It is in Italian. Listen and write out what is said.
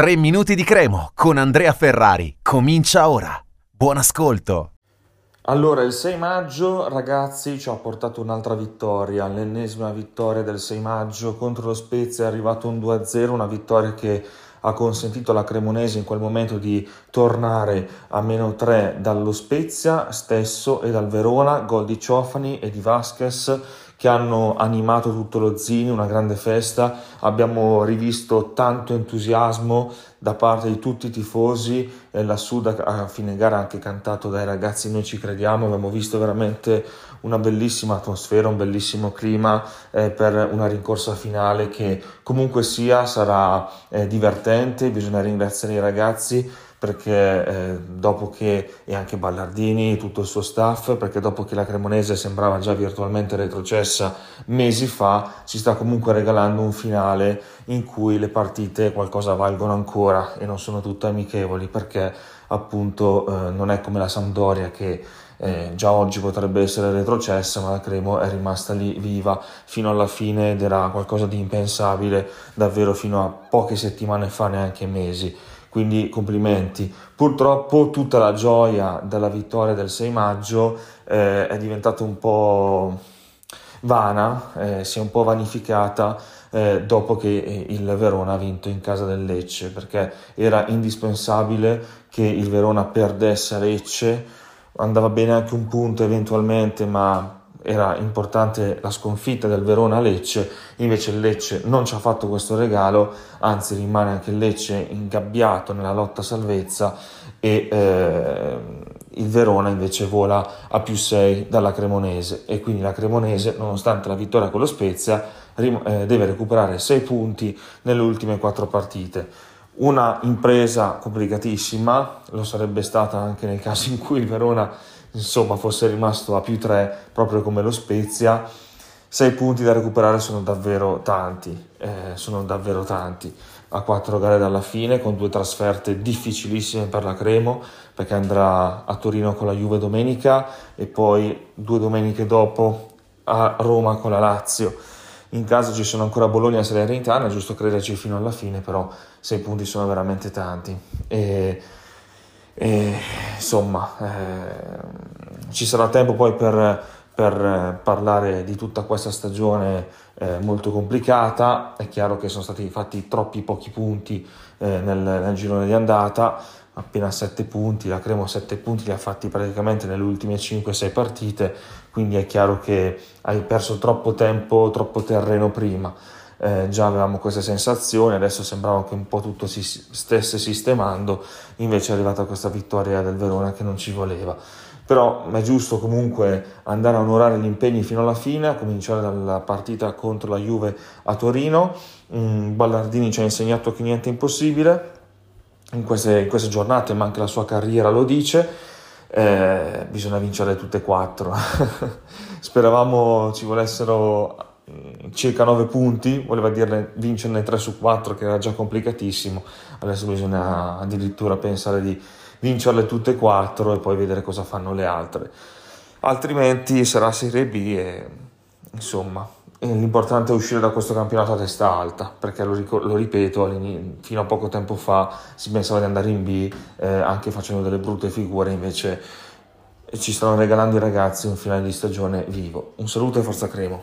3 minuti di Cremo con Andrea Ferrari. Comincia ora. Buon ascolto. Allora, il 6 maggio, ragazzi, ci ha portato un'altra vittoria. L'ennesima vittoria del 6 maggio contro lo Spezia. È arrivato un 2-0, una vittoria che ha consentito alla Cremonese in quel momento di tornare a meno 3 dallo Spezia stesso e dal Verona. Gol di Ciofani e di Vasquez, che hanno animato tutto lo Zini, una grande festa. Abbiamo rivisto tanto entusiasmo da parte di tutti i tifosi, lassù a fine gara anche cantato dai ragazzi "Noi ci crediamo". Abbiamo visto veramente una bellissima atmosfera, un bellissimo clima per una rincorsa finale che comunque sia sarà divertente. Bisogna ringraziare i ragazzi, perché dopo che, e anche Ballardini, tutto il suo staff, perché dopo che la Cremonese sembrava già virtualmente retrocessa mesi fa, ci sta comunque regalando un finale in cui le partite qualcosa valgono ancora e non sono tutte amichevoli, perché appunto non è come la Sampdoria che già oggi potrebbe essere retrocessa, ma la Cremo è rimasta lì viva fino alla fine ed era qualcosa di impensabile davvero fino a poche settimane fa, neanche mesi. Quindi complimenti. Purtroppo tutta la gioia della vittoria del 6 maggio è diventata un po' vana, si è un po' vanificata dopo che il Verona ha vinto in casa del Lecce, perché era indispensabile che il Verona perdesse a Lecce. Andava bene anche un punto eventualmente, ma era importante la sconfitta del Verona a Lecce. Invece il Lecce non ci ha fatto questo regalo, anzi rimane anche il Lecce ingabbiato nella lotta salvezza e il Verona invece vola a più 6 dalla Cremonese, e quindi la Cremonese, nonostante la vittoria con lo Spezia, deve recuperare 6 punti nelle ultime 4 partite. Una impresa complicatissima, lo sarebbe stata anche nel caso in cui il Verona insomma fosse rimasto a più 3, proprio come lo Spezia. 6 punti da recuperare sono davvero tanti, a 4 gare dalla fine, con 2 trasferte difficilissime per la Cremo, perché andrà a Torino con la Juve domenica e poi 2 domeniche dopo a Roma con la Lazio. In casa ci sono ancora Bologna e Salernitana, è giusto crederci fino alla fine, però 6 punti sono veramente tanti. Insomma, ci sarà tempo poi per parlare di tutta questa stagione molto complicata. È chiaro che sono stati fatti troppi pochi punti nel girone di andata, appena 7 punti, la Cremo 7 punti li ha fatti praticamente nelle ultime 5-6 partite, quindi è chiaro che hai perso troppo tempo, troppo terreno prima. Già avevamo questa sensazione, adesso sembrava che un po' tutto si stesse sistemando, invece è arrivata questa vittoria del Verona che non ci voleva. Però è giusto comunque andare a onorare gli impegni fino alla fine, a cominciare dalla partita contro la Juve a Torino. Ballardini ci ha insegnato che niente è impossibile in queste giornate, ma anche la sua carriera lo dice. Bisogna vincere tutte e 4. Speravamo ci volessero circa 9 punti, voleva dire vincerne 3 su 4, che era già complicatissimo. Adesso bisogna addirittura pensare di vincerle tutte e 4 e poi vedere cosa fanno le altre, altrimenti sarà Serie B e insomma l'importante è uscire da questo campionato a testa alta, perché lo ripeto, fino a poco tempo fa si pensava di andare in B anche facendo delle brutte figure, invece ci stanno regalando i ragazzi un finale di stagione vivo. Un saluto e forza Cremo.